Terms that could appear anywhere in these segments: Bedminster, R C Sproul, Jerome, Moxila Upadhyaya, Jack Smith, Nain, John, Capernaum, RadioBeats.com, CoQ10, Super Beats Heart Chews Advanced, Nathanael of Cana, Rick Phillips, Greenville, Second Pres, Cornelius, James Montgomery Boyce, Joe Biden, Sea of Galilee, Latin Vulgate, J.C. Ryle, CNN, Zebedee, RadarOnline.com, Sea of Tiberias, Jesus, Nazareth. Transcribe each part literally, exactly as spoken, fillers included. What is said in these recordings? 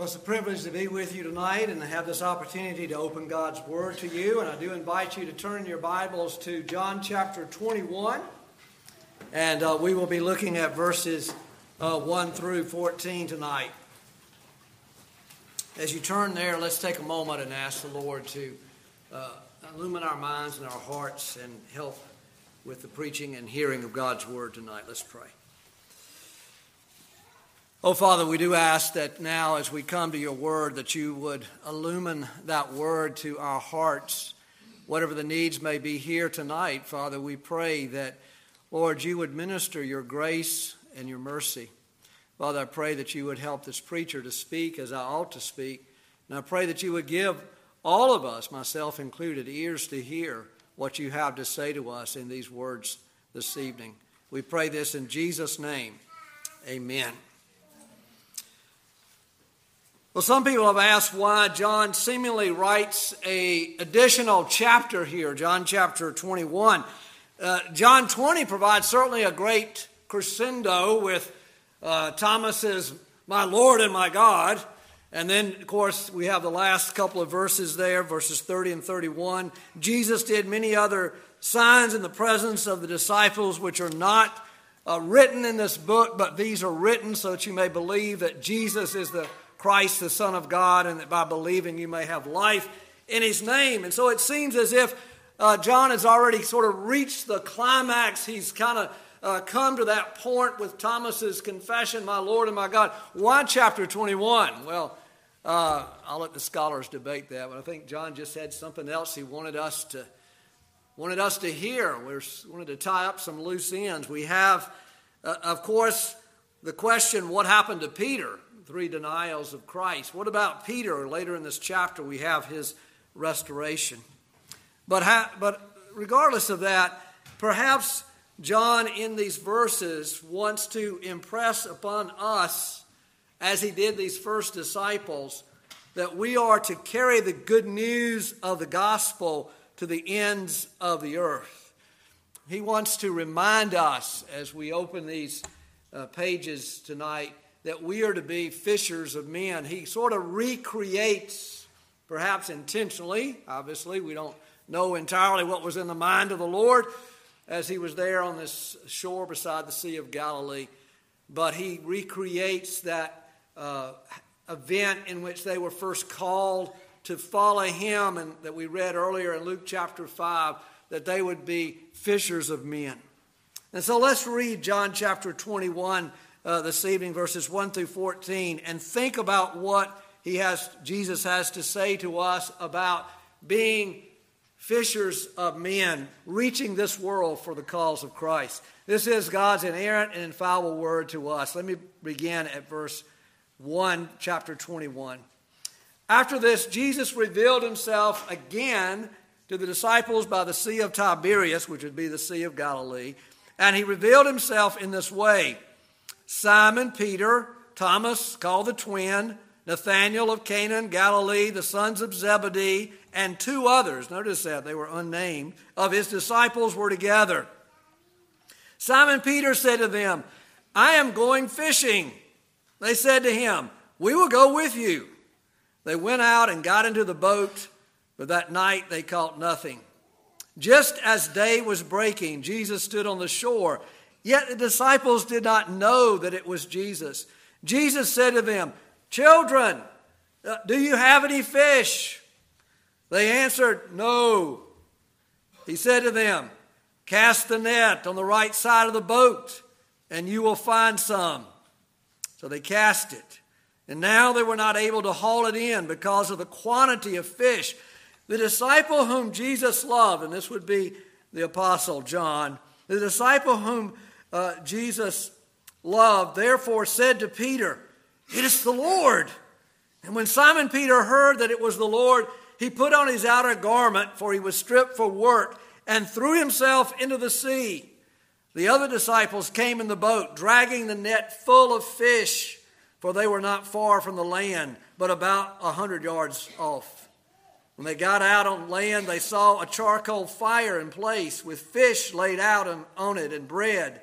Well, it's a privilege to be with you tonight and to have this opportunity to open God's Word to you. And I do invite you to turn your Bibles to John chapter twenty-one. And uh, we will be looking at verses uh, one through fourteen tonight. As you turn there, let's take a moment and ask the Lord to uh, illumine our minds and our hearts and help with the preaching and hearing of God's Word tonight. Let's pray. Oh, Father, we do ask that now as we come to your word that you would illumine that word to our hearts, whatever the needs may be here tonight. Father, we pray that, Lord, you would minister your grace and your mercy. Father, I pray that you would help this preacher to speak as I ought to speak. And I pray that you would give all of us, myself included, ears to hear what you have to say to us in these words this evening. We pray this in Jesus' name. Amen. Well, some people have asked why John seemingly writes an additional chapter here, John chapter twenty-one. Uh, John twenty provides certainly a great crescendo with uh, Thomas's, my Lord and my God. And then, of course, we have the last couple of verses there, verses thirty and thirty-one. Jesus did many other signs in the presence of the disciples which are not uh, written in this book, but these are written so that you may believe that Jesus is the Christ, the Son of God, and that by believing you may have life in his name. And so it seems as if uh, John has already sort of reached the climax. He's kind of uh, come to that point with Thomas's confession, my Lord and my God. Why chapter twenty-one? Well, uh, I'll let the scholars debate that, but I think John just had something else he wanted us to wanted us to hear. We wanted to tie up some loose ends. We have, uh, of course, the question, what happened to Peter? Three denials of Christ. What about Peter? Later in this chapter, we have his restoration. But, ha- but regardless of that, perhaps John in these verses wants to impress upon us, as he did these first disciples, that we are to carry the good news of the gospel to the ends of the earth. He wants to remind us, as we open these uh, pages tonight, that we are to be fishers of men. He sort of recreates, perhaps intentionally, obviously we don't know entirely what was in the mind of the Lord as he was there on this shore beside the Sea of Galilee, but he recreates that uh, event in which they were first called to follow him, and that we read earlier in Luke chapter five, that they would be fishers of men. And so let's read John chapter twenty-one Uh, this evening, verses one through fourteen, and think about what he has, Jesus has to say to us about being fishers of men, reaching this world for the cause of Christ. This is God's inerrant and infallible word to us. Let me begin at verse one, chapter twenty-one. After this, Jesus revealed himself again to the disciples by the Sea of Tiberias, which would be the Sea of Galilee, and he revealed himself in this way. Simon, Peter, Thomas, called the twin, Nathanael of Cana in Galilee, the sons of Zebedee, and two others, notice that, they were unnamed, of his disciples were together. Simon Peter said to them, I am going fishing. They said to him, we will go with you. They went out and got into the boat, but that night they caught nothing. Just as day was breaking, Jesus stood on the shore. Yet the disciples did not know that it was Jesus. Jesus said to them, children, do you have any fish? They answered, no. He said to them, cast the net on the right side of the boat, and you will find some. So they cast it. And now they were not able to haul it in because of the quantity of fish. The disciple whom Jesus loved, and this would be the apostle John, the disciple whom Uh, Jesus loved, therefore said to Peter, it is the Lord. And when Simon Peter heard that it was the Lord, he put on his outer garment, for he was stripped for work, and threw himself into the sea. The other disciples came in the boat, dragging the net full of fish, for they were not far from the land, but about a hundred yards off. When they got out on land, they saw a charcoal fire in place with fish laid out on it and bread.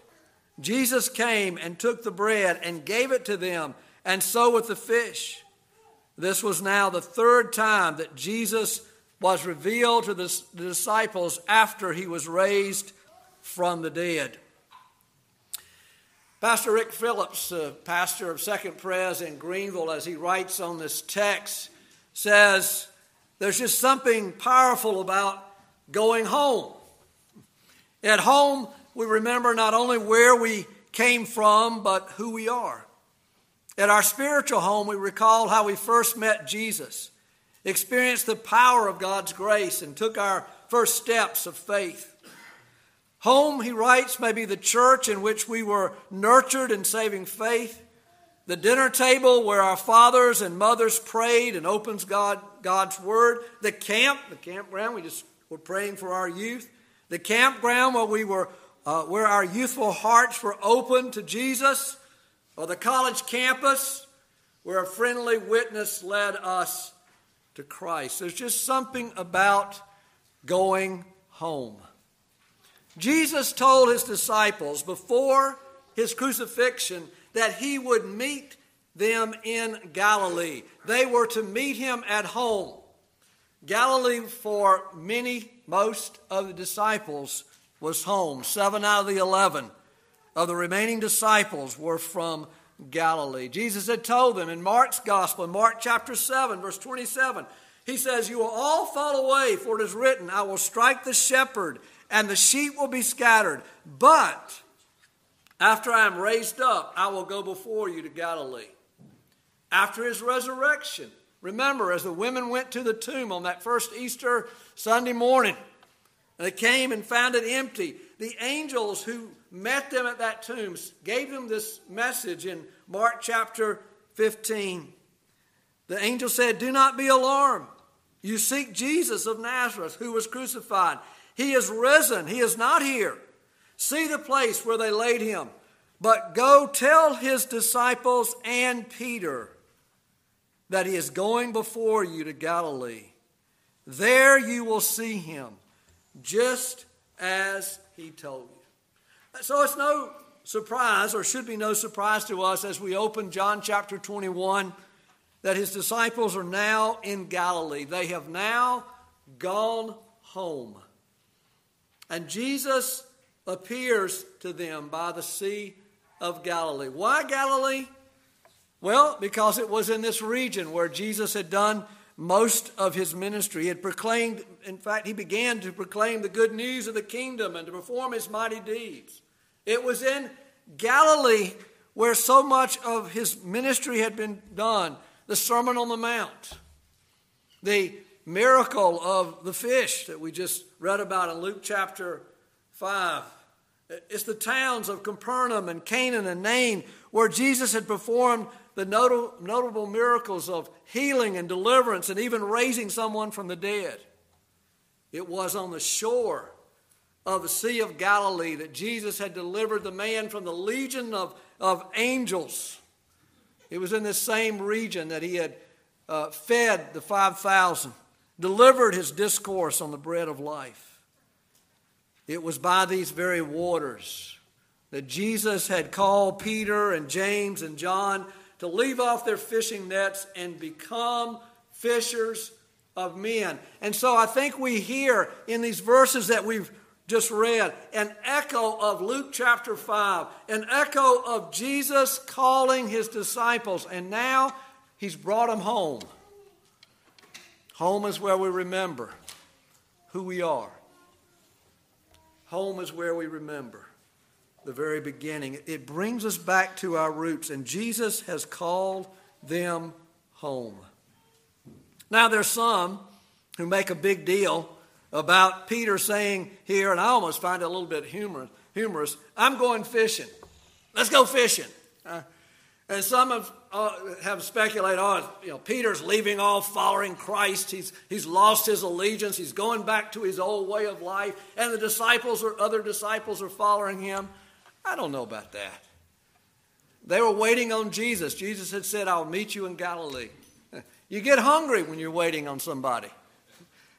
Jesus came and took the bread and gave it to them, and so with the fish. This was now the third time that Jesus was revealed to the disciples after he was raised from the dead. Pastor Rick Phillips, uh, pastor of Second Pres in Greenville, as he writes on this text, says there's just something powerful about going home. At home, we remember not only where we came from, but who we are. At our spiritual home, we recall how we first met Jesus, experienced the power of God's grace, and took our first steps of faith. Home, he writes, may be the church in which we were nurtured in saving faith, the dinner table where our fathers and mothers prayed and opened God, God's Word, the camp, the campground, we just were praying for our youth, the campground where we were Uh, where our youthful hearts were open to Jesus, or the college campus where a friendly witness led us to Christ. There's just something about going home. Jesus told his disciples before his crucifixion that he would meet them in Galilee. They were to meet him at home. Galilee, for many, most of the disciples, was home. Seven out of the eleven of the remaining disciples were from Galilee. Jesus had told them in Mark's gospel, in Mark chapter seven, verse twenty-seven, he says, "You will all fall away, for it is written, I will strike the shepherd, and the sheep will be scattered. But after I am raised up, I will go before you to Galilee." After his resurrection, remember, as the women went to the tomb on that first Easter Sunday morning, and they came and found it empty. The angels who met them at that tomb gave them this message in Mark chapter fifteen. The angel said, "Do not be alarmed. You seek Jesus of Nazareth, who was crucified. He is risen. He is not here. See the place where they laid him. But go tell his disciples and Peter that he is going before you to Galilee. There you will see him, just as he told you." So it's no surprise, or should be no surprise to us, as we open John chapter twenty-one, that his disciples are now in Galilee. They have now gone home. And Jesus appears to them by the Sea of Galilee. Why Galilee? Well, because it was in this region where Jesus had done most of his ministry. He had proclaimed, in fact, he began to proclaim the good news of the kingdom and to perform his mighty deeds. It was in Galilee where so much of his ministry had been done. The Sermon on the Mount, the miracle of the fish that we just read about in Luke chapter five. It's the towns of Capernaum and Canaan and Nain where Jesus had performed the notable miracles of healing and deliverance and even raising someone from the dead. It was on the shore of the Sea of Galilee that Jesus had delivered the man from the legion of, of angels. It was in this same region that he had uh, fed the five thousand, delivered his discourse on the bread of life. It was by these very waters that Jesus had called Peter and James and John to leave off their fishing nets and become fishers of men. And so I think we hear in these verses that we've just read an echo of Luke chapter five, an echo of Jesus calling his disciples, and now he's brought them home. Home is where we remember who we are. Home is where we remember the very beginning. It brings us back to our roots, and Jesus has called them home. Now, there's some who make a big deal about Peter saying here, and I almost find it a little bit humorous, humorous, "I'm going fishing. Let's go fishing." Uh, And some have, uh, have speculated, oh, you know, Peter's leaving off following Christ. He's, he's lost his allegiance. He's going back to his old way of life. And the disciples or other disciples are following him. I don't know about that. They were waiting on Jesus. Jesus had said, I'll meet you in Galilee. You get hungry when you're waiting on somebody.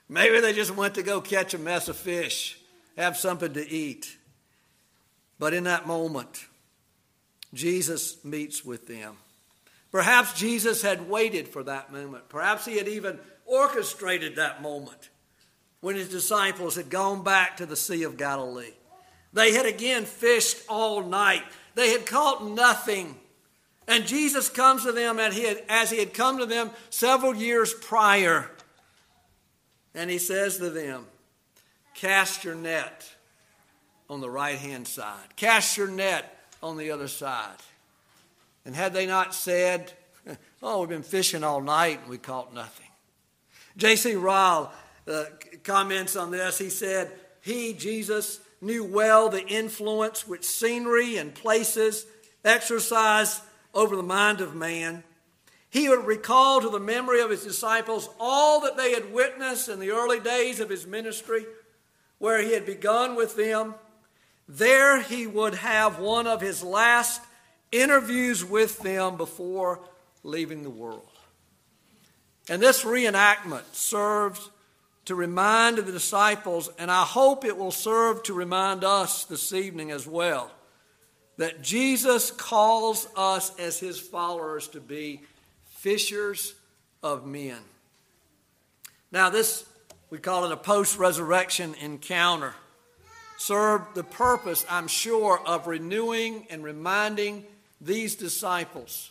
Maybe they just went to go catch a mess of fish, have something to eat. But in that moment, Jesus meets with them. Perhaps Jesus had waited for that moment. Perhaps he had even orchestrated that moment when his disciples had gone back to the Sea of Galilee. They had again fished all night. They had caught nothing. And Jesus comes to them and he had, as he had come to them several years prior. And he says to them, cast your net on the right-hand side. Cast your net on the other side. And had they not said, oh, we've been fishing all night and we caught nothing. J C. Ryle uh, comments on this. He said, he, Jesus, knew well the influence which scenery and places exercise over the mind of man. He would recall to the memory of his disciples all that they had witnessed in the early days of his ministry, where he had begun with them. There he would have one of his last interviews with them before leaving the world. And this reenactment serves to remind the disciples, and I hope it will serve to remind us this evening as well, that Jesus calls us as his followers to be fishers of men. Now this, we call it a post-resurrection encounter, served the purpose, I'm sure, of renewing and reminding these disciples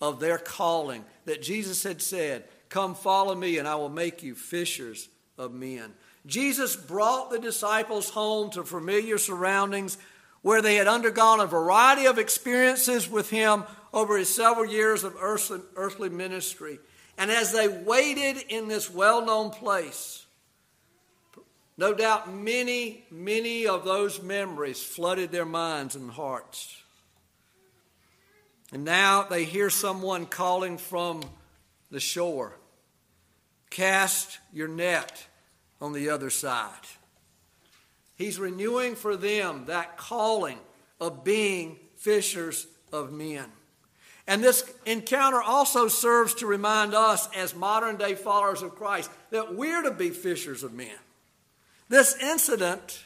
of their calling that Jesus had said, come follow me and I will make you fishers of men. Jesus brought the disciples home to familiar surroundings where they had undergone a variety of experiences with him over his several years of earthly, earthly ministry. And as they waited in this well-known place, no doubt many, many of those memories flooded their minds and hearts. And now they hear someone calling from the shore. Cast your net on the other side. He's renewing for them that calling of being fishers of men. And this encounter also serves to remind us as modern day followers of Christ that we're to be fishers of men. This incident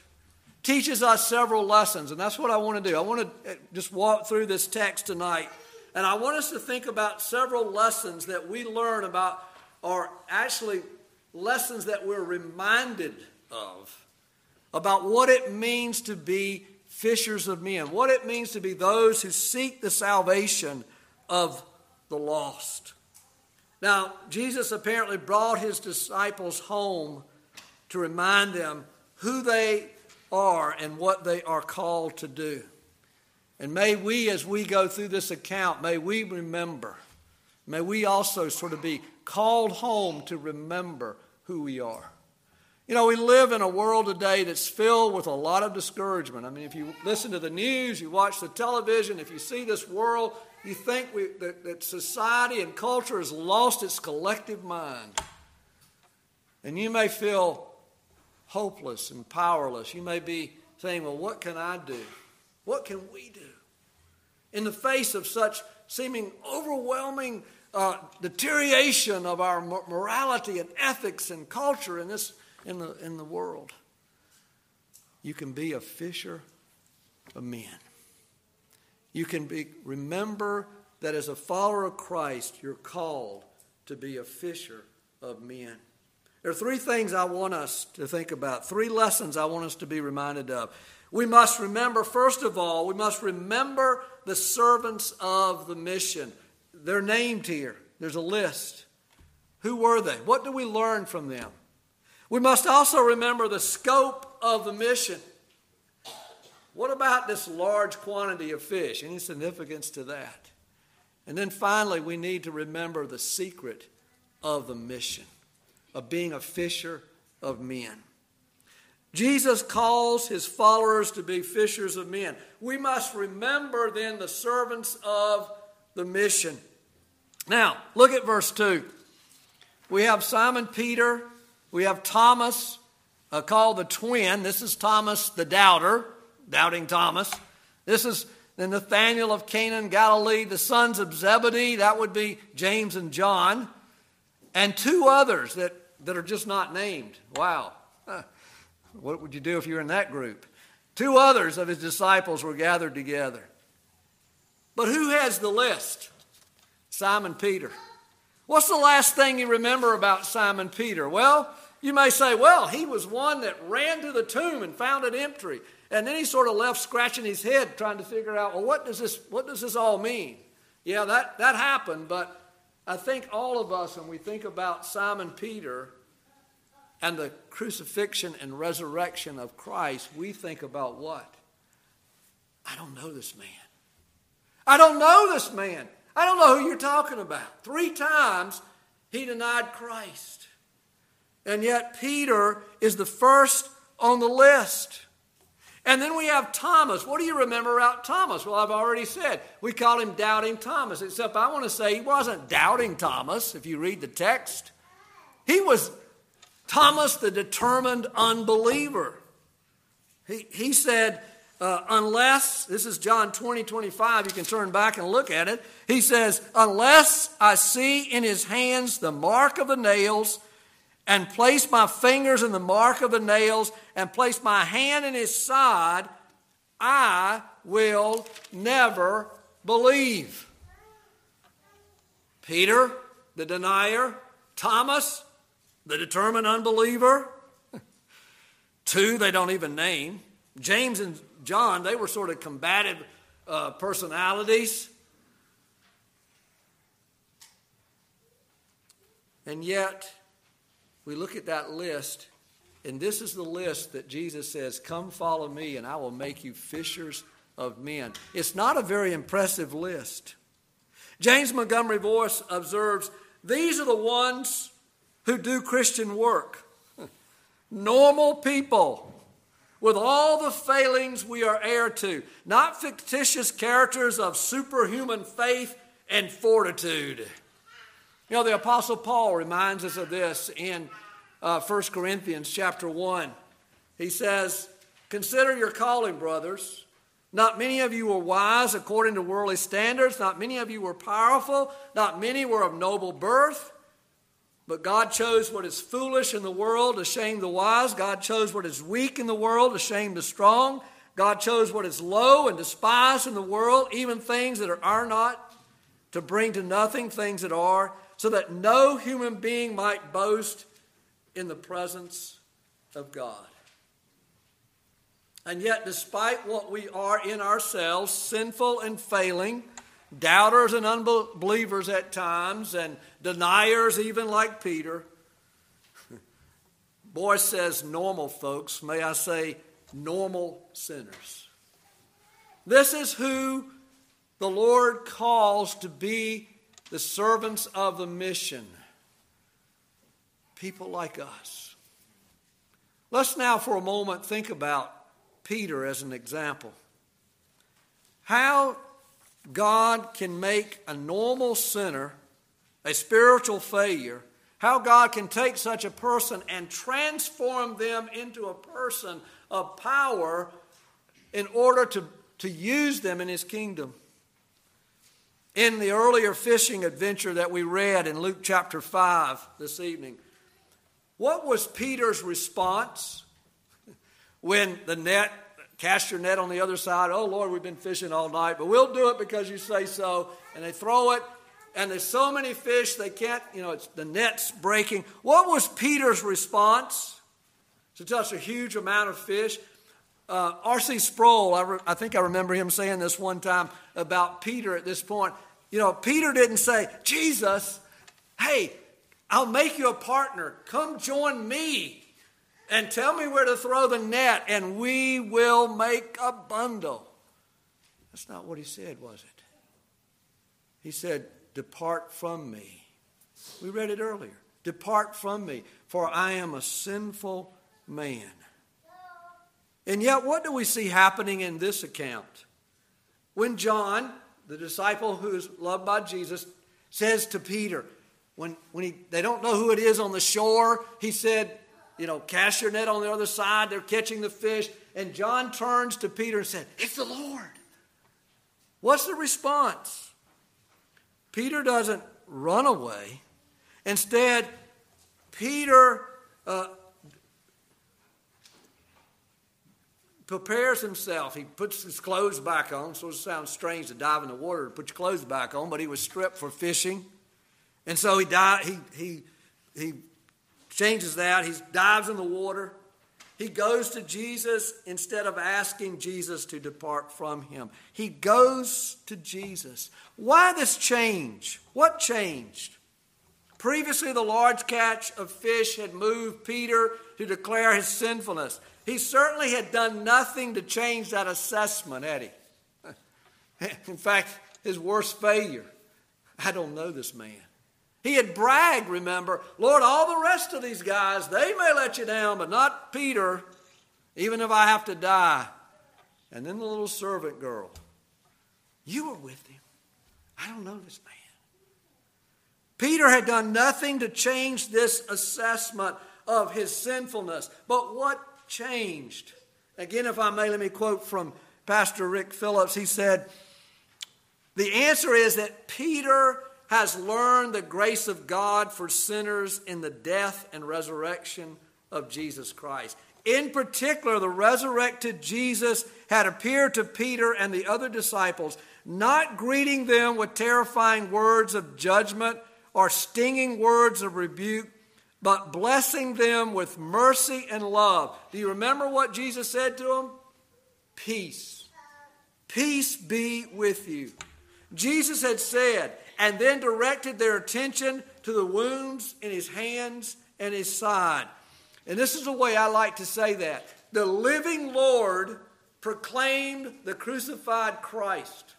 teaches us several lessons, and that's what I want to do. I want to just walk through this text tonight, and I want us to think about several lessons that we learn about, or actually lessons that we're reminded of, about what it means to be fishers of men, what it means to be those who seek the salvation of the lost. Now, Jesus apparently brought his disciples home to remind them who they are and what they are called to do. And may we, as we go through this account, may we remember, may we also sort of be called home to remember who we are. You know, we live in a world today that's filled with a lot of discouragement. I mean, if you listen to the news, you watch the television, if you see this world, you think we, that, that society and culture has lost its collective mind. And you may feel hopeless and powerless. You may be saying, well, what can I do? What can we do? In the face of such seeming overwhelming uh, deterioration of our morality and ethics and culture in this In the, in the world, you can be a fisher of men. You can be, remember that as a follower of Christ, you're called to be a fisher of men. There are three things I want us to think about, three lessons I want us to be reminded of. We must remember, first of all, we must remember the servants of the mission. They're named here. There's a list. Who were they? What do we learn from them? We must also remember the scope of the mission. What about this large quantity of fish? Any significance to that? And then finally, we need to remember the secret of the mission, of being a fisher of men. Jesus calls his followers to be fishers of men. We must remember then the servants of the mission. Now, look at verse two. We have Simon Peter. We have Thomas, uh, called the twin. This is Thomas the doubter, doubting Thomas. This is the Nathanael of Cana in Galilee, the sons of Zebedee. That would be James and John. And two others that, that are just not named. Wow. What would you do if you were in that group? Two others of his disciples were gathered together. But who has the list? Simon Peter. What's the last thing you remember about Simon Peter? Well, you may say, well, he was one that ran to the tomb and found it empty. And then he sort of left scratching his head trying to figure out, well, what does this, what does this all mean? Yeah, that, that happened, but I think all of us, when we think about Simon Peter and the crucifixion and resurrection of Christ, we think about what? I don't know this man. I don't know this man. I don't know who you're talking about. Three times he denied Christ. And yet Peter is the first on the list. And then we have Thomas. What do you remember about Thomas? Well, I've already said we call him Doubting Thomas, except I want to say he wasn't Doubting Thomas if you read the text. He was Thomas the determined unbeliever. He, he said, uh, unless, this is John twenty, twenty-five, you can turn back and look at it. He says, unless I see in his hands the mark of the nails and place my fingers in the mark of the nails and place my hand in his side, I will never believe. Peter, the denier, Thomas, the determined unbeliever. Two, they don't even name. James and John, they were sort of combative uh, personalities. And yet, we look at that list, and this is the list that Jesus says, come follow me and I will make you fishers of men. It's not a very impressive list. James Montgomery Boyce observes, these are the ones who do Christian work. Normal people with all the failings we are heir to. Not fictitious characters of superhuman faith and fortitude. You know, the Apostle Paul reminds us of this in uh, First Corinthians chapter one. He says, consider your calling, brothers. Not many of you were wise according to worldly standards. Not many of you were powerful. Not many were of noble birth. But God chose what is foolish in the world to shame the wise. God chose what is weak in the world to shame the strong. God chose what is low and despised in the world, even things that are not, to bring to nothing things that are, so that no human being might boast in the presence of God. And yet, despite what we are in ourselves, sinful and failing, doubters and unbelievers at times, and deniers even like Peter. Boyce says normal folks, may I say normal sinners. This is who the Lord calls to be the servants of the mission. People like us. Let's now for a moment think about Peter as an example. How God can make a normal sinner, a spiritual failure, how God can take such a person and transform them into a person of power in order to, to use them in his kingdom. In the earlier fishing adventure that we read in Luke chapter five this evening, what was Peter's response when the net cast your net on the other side. Oh, Lord, we've been fishing all night, but we'll do it because you say so. And they throw it, and there's so many fish they can't, you know, it's the net's breaking. What was Peter's response to such a huge amount of fish? Uh, R C Sproul, I, re- I think I remember him saying this one time about Peter at this point. You know, Peter didn't say, Jesus, hey, I'll make you a partner. Come join me. And tell me where to throw the net, and we will make a bundle. That's not what he said, was it? He said, depart from me. We read it earlier. Depart from me, for I am a sinful man. And yet, what do we see happening in this account? When John, the disciple who is loved by Jesus, says to Peter, when, when he, they don't know who it is on the shore, he said, you know, cast your net on the other side, they're catching the fish. And John turns to Peter and said, it's the Lord. What's the response? Peter doesn't run away. Instead, Peter uh, prepares himself. He puts his clothes back on. So it sounds strange to dive in the water to put your clothes back on, but he was stripped for fishing. And so he died, he he he changes that. He dives in the water. He goes to Jesus instead of asking Jesus to depart from him. He goes to Jesus. Why this change? What changed? Previously, the large catch of fish had moved Peter to declare his sinfulness. He certainly had done nothing to change that assessment, had he? In fact, his worst failure. I don't know this man. He had bragged, remember, Lord, all the rest of these guys, they may let you down, but not Peter, even if I have to die. And then the little servant girl, you were with him. I don't know this man. Peter had done nothing to change this assessment of his sinfulness. But what changed? Again, if I may, let me quote from Pastor Rick Phillips. He said, the answer is that Peter has learned the grace of God for sinners in the death and resurrection of Jesus Christ. In particular, the resurrected Jesus had appeared to Peter and the other disciples, not greeting them with terrifying words of judgment or stinging words of rebuke, but blessing them with mercy and love. Do you remember what Jesus said to them? Peace. Peace be with you. Jesus had said, and then directed their attention to the wounds in his hands and his side. And this is the way I like to say that. The living Lord proclaimed the crucified Christ.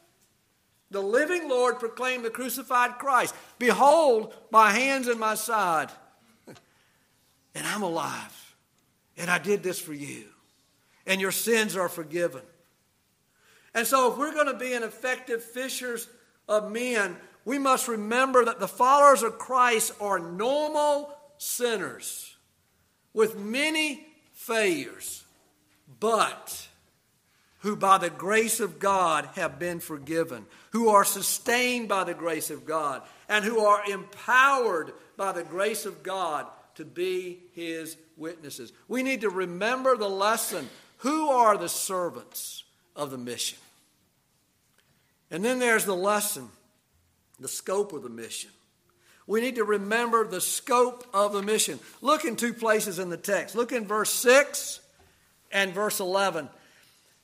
The living Lord proclaimed the crucified Christ. Behold, my hands and my side. And I'm alive. And I did this for you. And your sins are forgiven. And so if we're going to be an effective fishers of men, we must remember that the followers of Christ are normal sinners with many failures, but who by the grace of God have been forgiven, who are sustained by the grace of God, and who are empowered by the grace of God to be his witnesses. We need to remember the lesson. Who are the servants of the mission? And then there's the lesson, the scope of the mission. We need to remember the scope of the mission. Look in two places in the text. Look in verse six and verse eleven.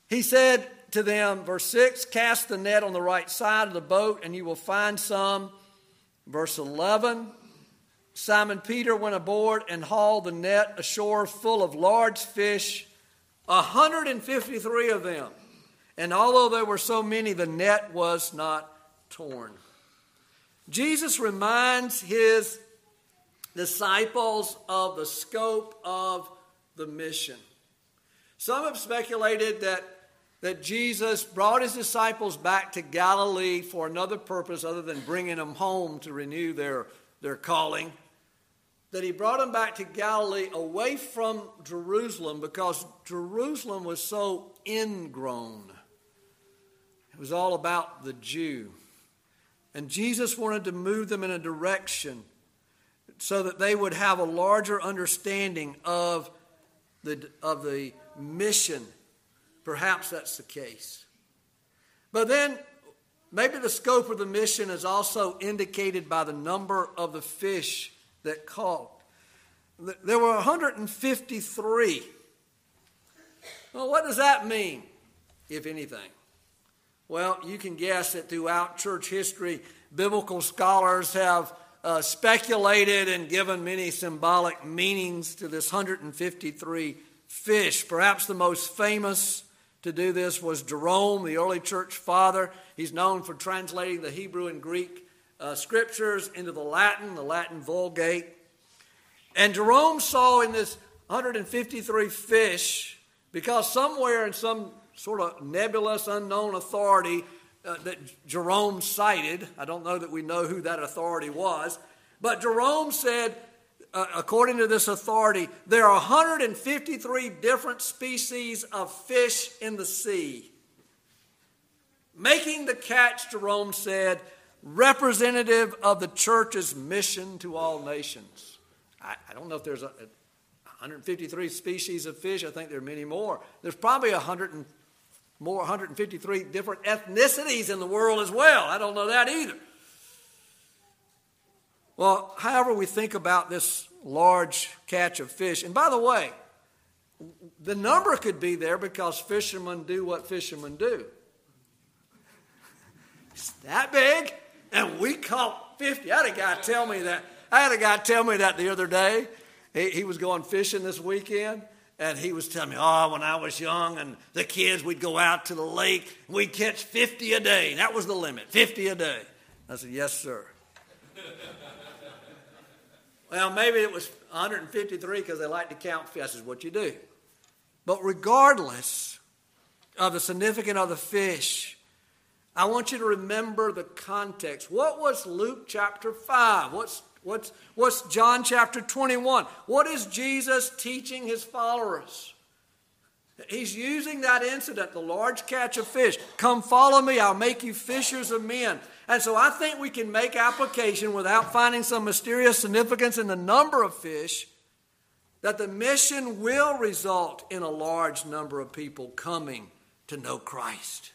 He said to them, verse six, cast the net on the right side of the boat and you will find some. Verse eleven, Simon Peter went aboard and hauled the net ashore full of large fish, one hundred fifty-three of them. And although there were so many, the net was not torn. Jesus reminds his disciples of the scope of the mission. Some have speculated that, that Jesus brought his disciples back to Galilee for another purpose other than bringing them home to renew their, their calling. That he brought them back to Galilee away from Jerusalem because Jerusalem was so ingrown. It was all about the Jew. And Jesus wanted to move them in a direction so that they would have a larger understanding of the, of the mission. Perhaps that's the case. But then maybe the scope of the mission is also indicated by the number of the fish that caught. There were one hundred fifty-three. Well, what does that mean, if anything? Well, you can guess that throughout church history, biblical scholars have uh, speculated and given many symbolic meanings to this one hundred fifty-three fish. Perhaps the most famous to do this was Jerome, the early church father. He's known for translating the Hebrew and Greek uh, scriptures into the Latin, the Latin Vulgate. And Jerome saw in this one hundred fifty-three fish, because somewhere in some sort of nebulous, unknown authority, uh, that Jerome cited. I don't know that we know who that authority was, but Jerome said, uh, according to this authority, there are one hundred fifty-three different species of fish in the sea. Making the catch, Jerome said, representative of the church's mission to all nations. I, I don't know if there's a, a one hundred fifty-three species of fish. I think there are many more. There's probably one hundred and more one hundred fifty-three different ethnicities in the world as well. I don't know that either. Well, however we think about this large catch of fish, and by the way, the number could be there because fishermen do what fishermen do. It's that big, and we caught fifty. I had a guy tell me that. I had a guy tell me that the other day. He, he was going fishing this weekend, and he was telling me, oh, when I was young and the kids, we'd go out to the lake. We'd catch fifty a day. That was the limit, fifty a day. I said, yes, sir. Well, maybe it was one hundred fifty-three because they like to count. That's is what you do. But regardless of the significance of the fish, I want you to remember the context. What was Luke chapter five? What's, what's, what's John chapter twenty-one? What is Jesus teaching his followers? He's using that incident, the large catch of fish. Come follow me, I'll make you fishers of men. And so I think we can make application without finding some mysterious significance in the number of fish that the mission will result in a large number of people coming to know Christ.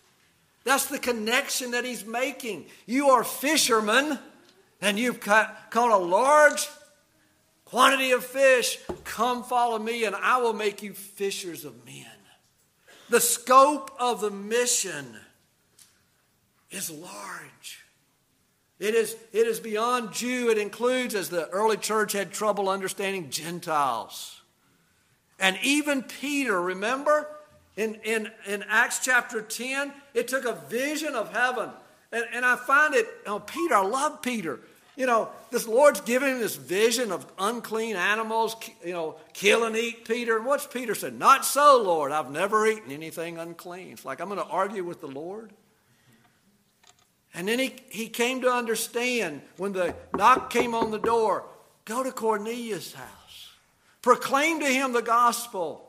That's the connection that he's making. You are fishermen, and you've caught a large quantity of fish. Come follow me, and I will make you fishers of men. The scope of the mission is large. It is, it is beyond Jew. It includes, as the early church had trouble understanding, Gentiles. And even Peter, remember? In, in, in Acts chapter ten, it took a vision of heaven. And, and I find it, oh, Peter, I love Peter. You know, this Lord's giving him this vision of unclean animals, you know, kill and eat, Peter. And what's Peter said? Not so, Lord. I've never eaten anything unclean. It's like, I'm going to argue with the Lord. And then he, he came to understand when the knock came on the door, go to Cornelius' house. Proclaim to him the gospel.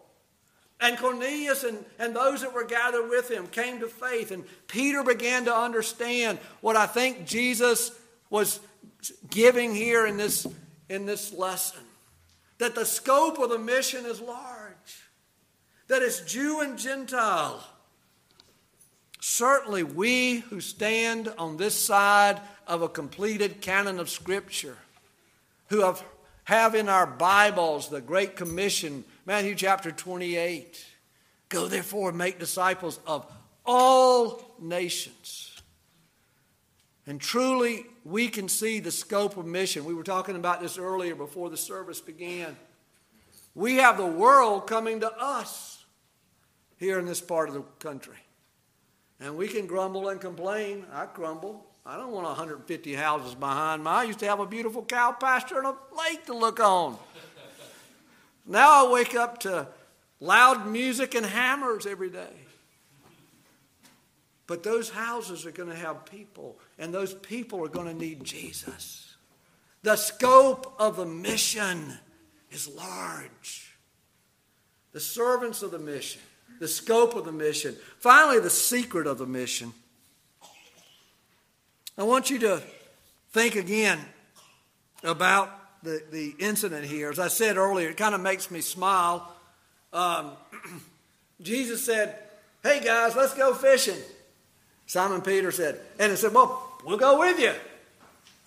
And Cornelius and, and those that were gathered with him came to faith. And Peter began to understand what I think Jesus was giving here in this, in this lesson. That the scope of the mission is large. That it's Jew and Gentile. Certainly we who stand on this side of a completed canon of Scripture, who have, have in our Bibles the Great Commission, Matthew chapter twenty-eight. Go therefore and make disciples of all nations. And truly we can see the scope of mission. We were talking about this earlier before the service began. We have the world coming to us here in this part of the country. And we can grumble and complain. I grumble. I don't want one hundred fifty houses behind me. I used to have a beautiful cow pasture and a lake to look on. Now I wake up to loud music and hammers every day. But those houses are going to have people, and those people are going to need Jesus. The scope of the mission is large. The servants of the mission, the scope of the mission. Finally, the secret of the mission. I want you to think again about The, the incident here. As I said earlier, it kind of makes me smile. Um, Jesus said, hey guys, let's go fishing. Simon Peter said, and he said, well, we'll go with you.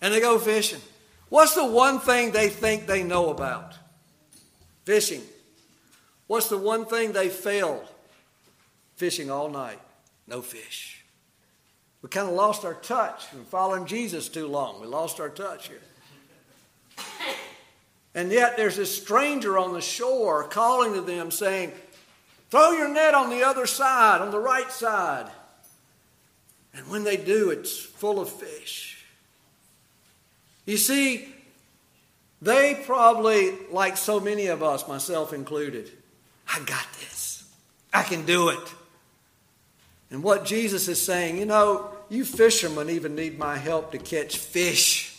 And they go fishing. What's the one thing they think they know about? Fishing. What's the one thing they failed? Fishing all night. No fish. We kind of lost our touch from following Jesus too long. We lost our touch here. And yet there's this stranger on the shore calling to them saying, throw your net on the other side, on the right side. And when they do, it's full of fish. You see, they probably, like so many of us, myself included, I got this. I can do it. And what Jesus is saying, you know, you fishermen even need my help to catch fish.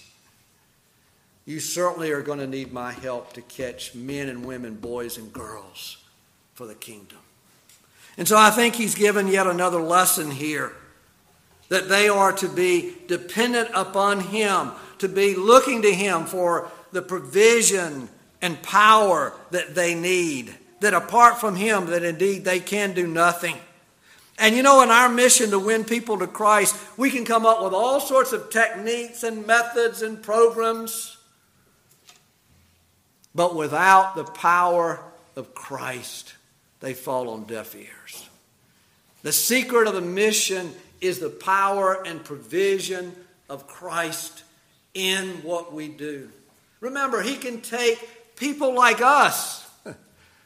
You certainly are going to need my help to catch men and women, boys and girls for the kingdom. And so I think he's given yet another lesson here, that they are to be dependent upon him, to be looking to him for the provision and power that they need, that apart from him, that indeed they can do nothing. And you know, in our mission to win people to Christ, we can come up with all sorts of techniques and methods and programs, but without the power of Christ, they fall on deaf ears. The secret of the mission is the power and provision of Christ in what we do. Remember, he can take people like us,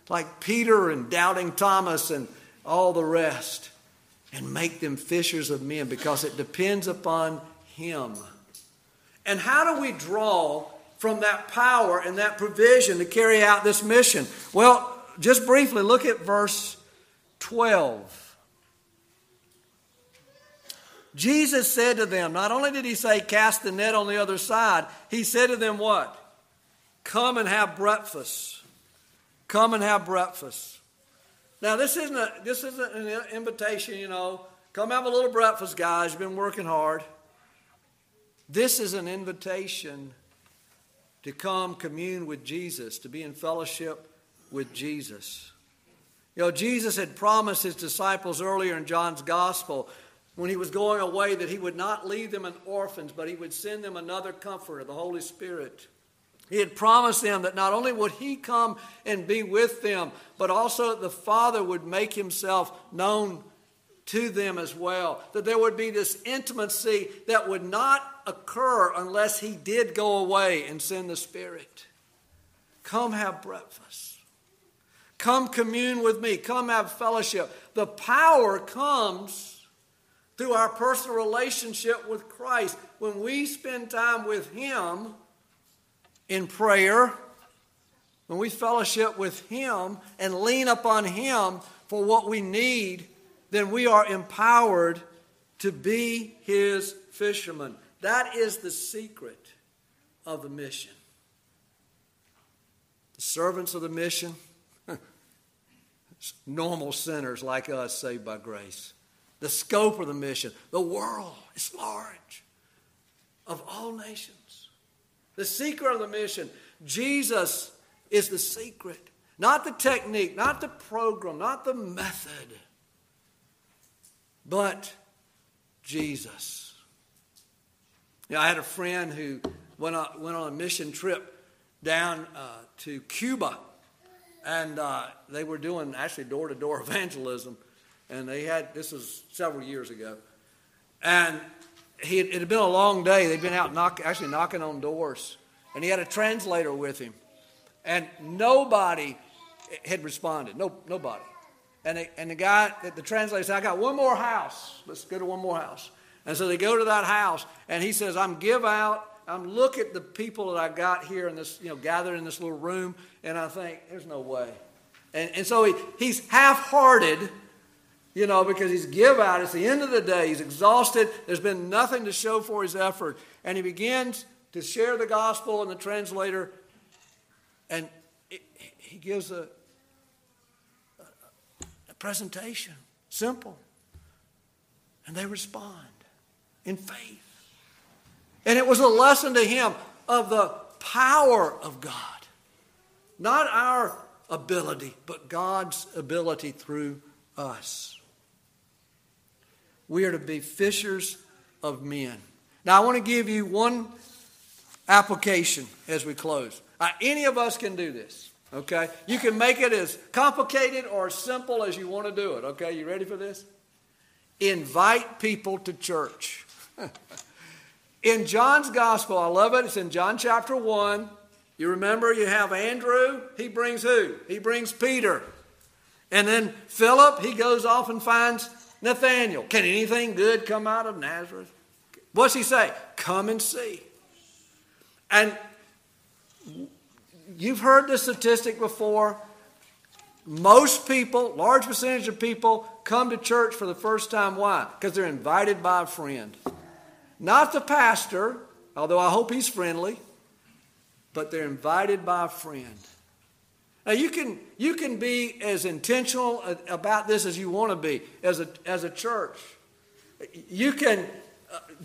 like Peter and Doubting Thomas and all the rest, and make them fishers of men, because it depends upon him. And how do we draw from that power and that provision to carry out this mission? Well, just briefly, look at verse twelve. Jesus said to them, not only did he say, cast the net on the other side, he said to them what? Come and have breakfast. Come and have breakfast. Now, this isn't a, this isn't an invitation, you know, come have a little breakfast, guys, you've been working hard. This is an invitation to come commune with Jesus, to be in fellowship with Jesus. You know, Jesus had promised his disciples earlier in John's gospel, when he was going away, that he would not leave them an orphans, but he would send them another comforter, the Holy Spirit. He had promised them that not only would he come and be with them, but also that the Father would make himself known to them as well. That there would be this intimacy that would not occur unless he did go away and send the Spirit. Come have breakfast. Come commune with me. Come have fellowship. The power comes through our personal relationship with Christ. When we spend time with him in prayer, when we fellowship with him and lean upon him for what we need, then we are empowered to be his fishermen. That is the secret of the mission. The servants of the mission, normal sinners like us saved by grace. The scope of the mission, the world is large, of all nations. The secret of the mission, Jesus is the secret. Not the technique, not the program, not the method, but Jesus. You know, I had a friend who went on, went on a mission trip down uh, to Cuba, and uh, they were doing actually door-to-door evangelism, and they had, this was several years ago, and He had, it had been a long day. They'd been out knock, actually knocking on doors. And he had a translator with him. And nobody had responded. No, nobody. And, they, and the guy, the translator said, I got one more house. Let's go to one more house. And so they go to that house. And he says, I'm give out. I'm look at the people that I got here in this, you know, gathered in this little room. And I think, there's no way. And, and so he, he's half-hearted. You know, because he's give out. It's the end of the day. He's exhausted. There's been nothing to show for his effort. And he begins to share the gospel and the translator. And it, he gives a, a presentation. Simple. And they respond in faith. And it was a lesson to him of the power of God. Not our ability, but God's ability through us. We are to be fishers of men. Now, I want to give you one application as we close. Uh, any of us can do this, okay? You can make it as complicated or as simple as you want to do it, okay? You ready for this? Invite people to church. In John's gospel, I love it. It's in John chapter one. You remember you have Andrew. He brings who? He brings Peter. And then Philip, he goes off and finds Nathanael. Can anything good come out of Nazareth? What's he say? Come and see. And you've heard this statistic before. Most people, large percentage of people, come to church for the first time. Why? Because they're invited by a friend. Not the pastor, although I hope he's friendly, but they're invited by a friend. Now, you can you can be as intentional about this as you want to be as a as a church. You can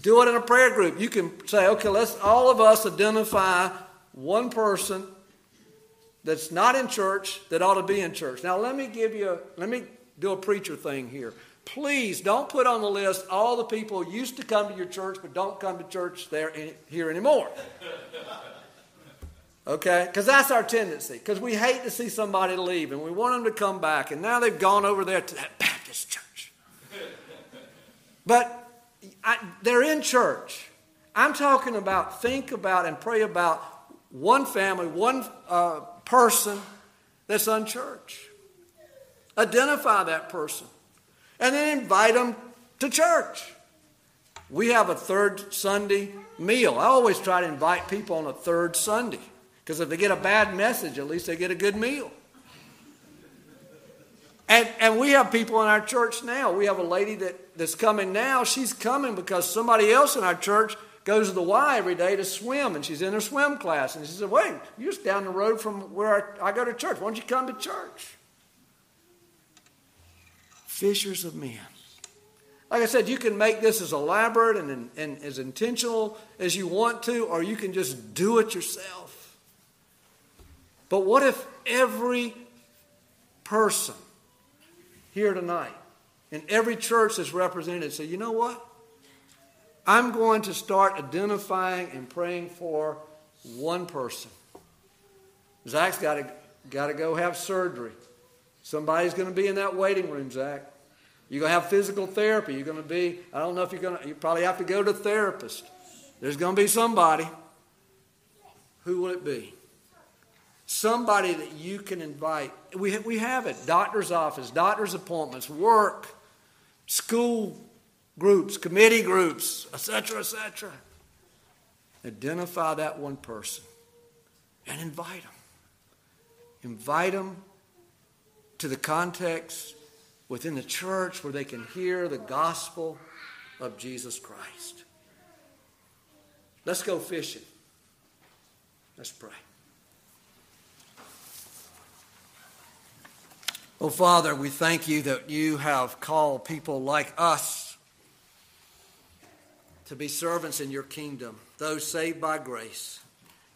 do it in a prayer group. You can say, okay, let's all of us identify one person that's not in church that ought to be in church. Now, let me give you, a, let me do a preacher thing here. Please don't put on the list all the people who used to come to your church but don't come to church there any, here anymore. Okay? Because that's our tendency. Because we hate to see somebody leave and we want them to come back. And now they've gone over there to that Baptist church. But I, they're in church. I'm talking about, think about and pray about one family, one uh person that's unchurched. Identify that person and then invite them to church. We have a third Sunday meal. I always try to invite people on a third Sunday because if they get a bad message, at least they get a good meal. And and we have people in our church now. We have a lady that, that's coming now. She's coming because somebody else in our church goes to the Y every day to swim, and she's in her swim class. And she said, wait, you're just down the road from where I go to church. Why don't you come to church? Fishers of men. Like I said, you can make this as elaborate and, and as intentional as you want to, or you can just do it yourself. But what if every person here tonight in every church that's represented said, you know what? I'm going to start identifying and praying for one person. Zach's got to got to go have surgery. Somebody's going to be in that waiting room, Zach. You're going to have physical therapy. You're going to be, I don't know if you're going to, you probably have to go to a therapist. There's going to be somebody. Who will it be? Somebody that you can invite. We, we have it. Doctor's office, doctor's appointments, work, school groups, committee groups, et cetera, et cetera. Identify that one person and invite them. Invite them to the context within the church where they can hear the gospel of Jesus Christ. Let's go fishing. Let's pray. Oh, Father, we thank you that you have called people like us to be servants in your kingdom, those saved by grace.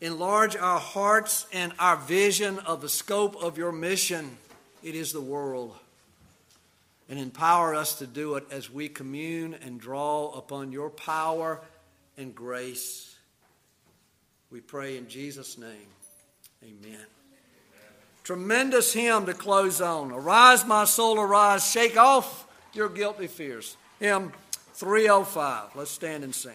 Enlarge our hearts and our vision of the scope of your mission. It is the world. And empower us to do it as we commune and draw upon your power and grace. We pray in Jesus' name. Amen. Amen. Tremendous hymn to close on. Arise, my soul, arise. Shake off your guilty fears. Hymn three oh five. Let's stand and sing.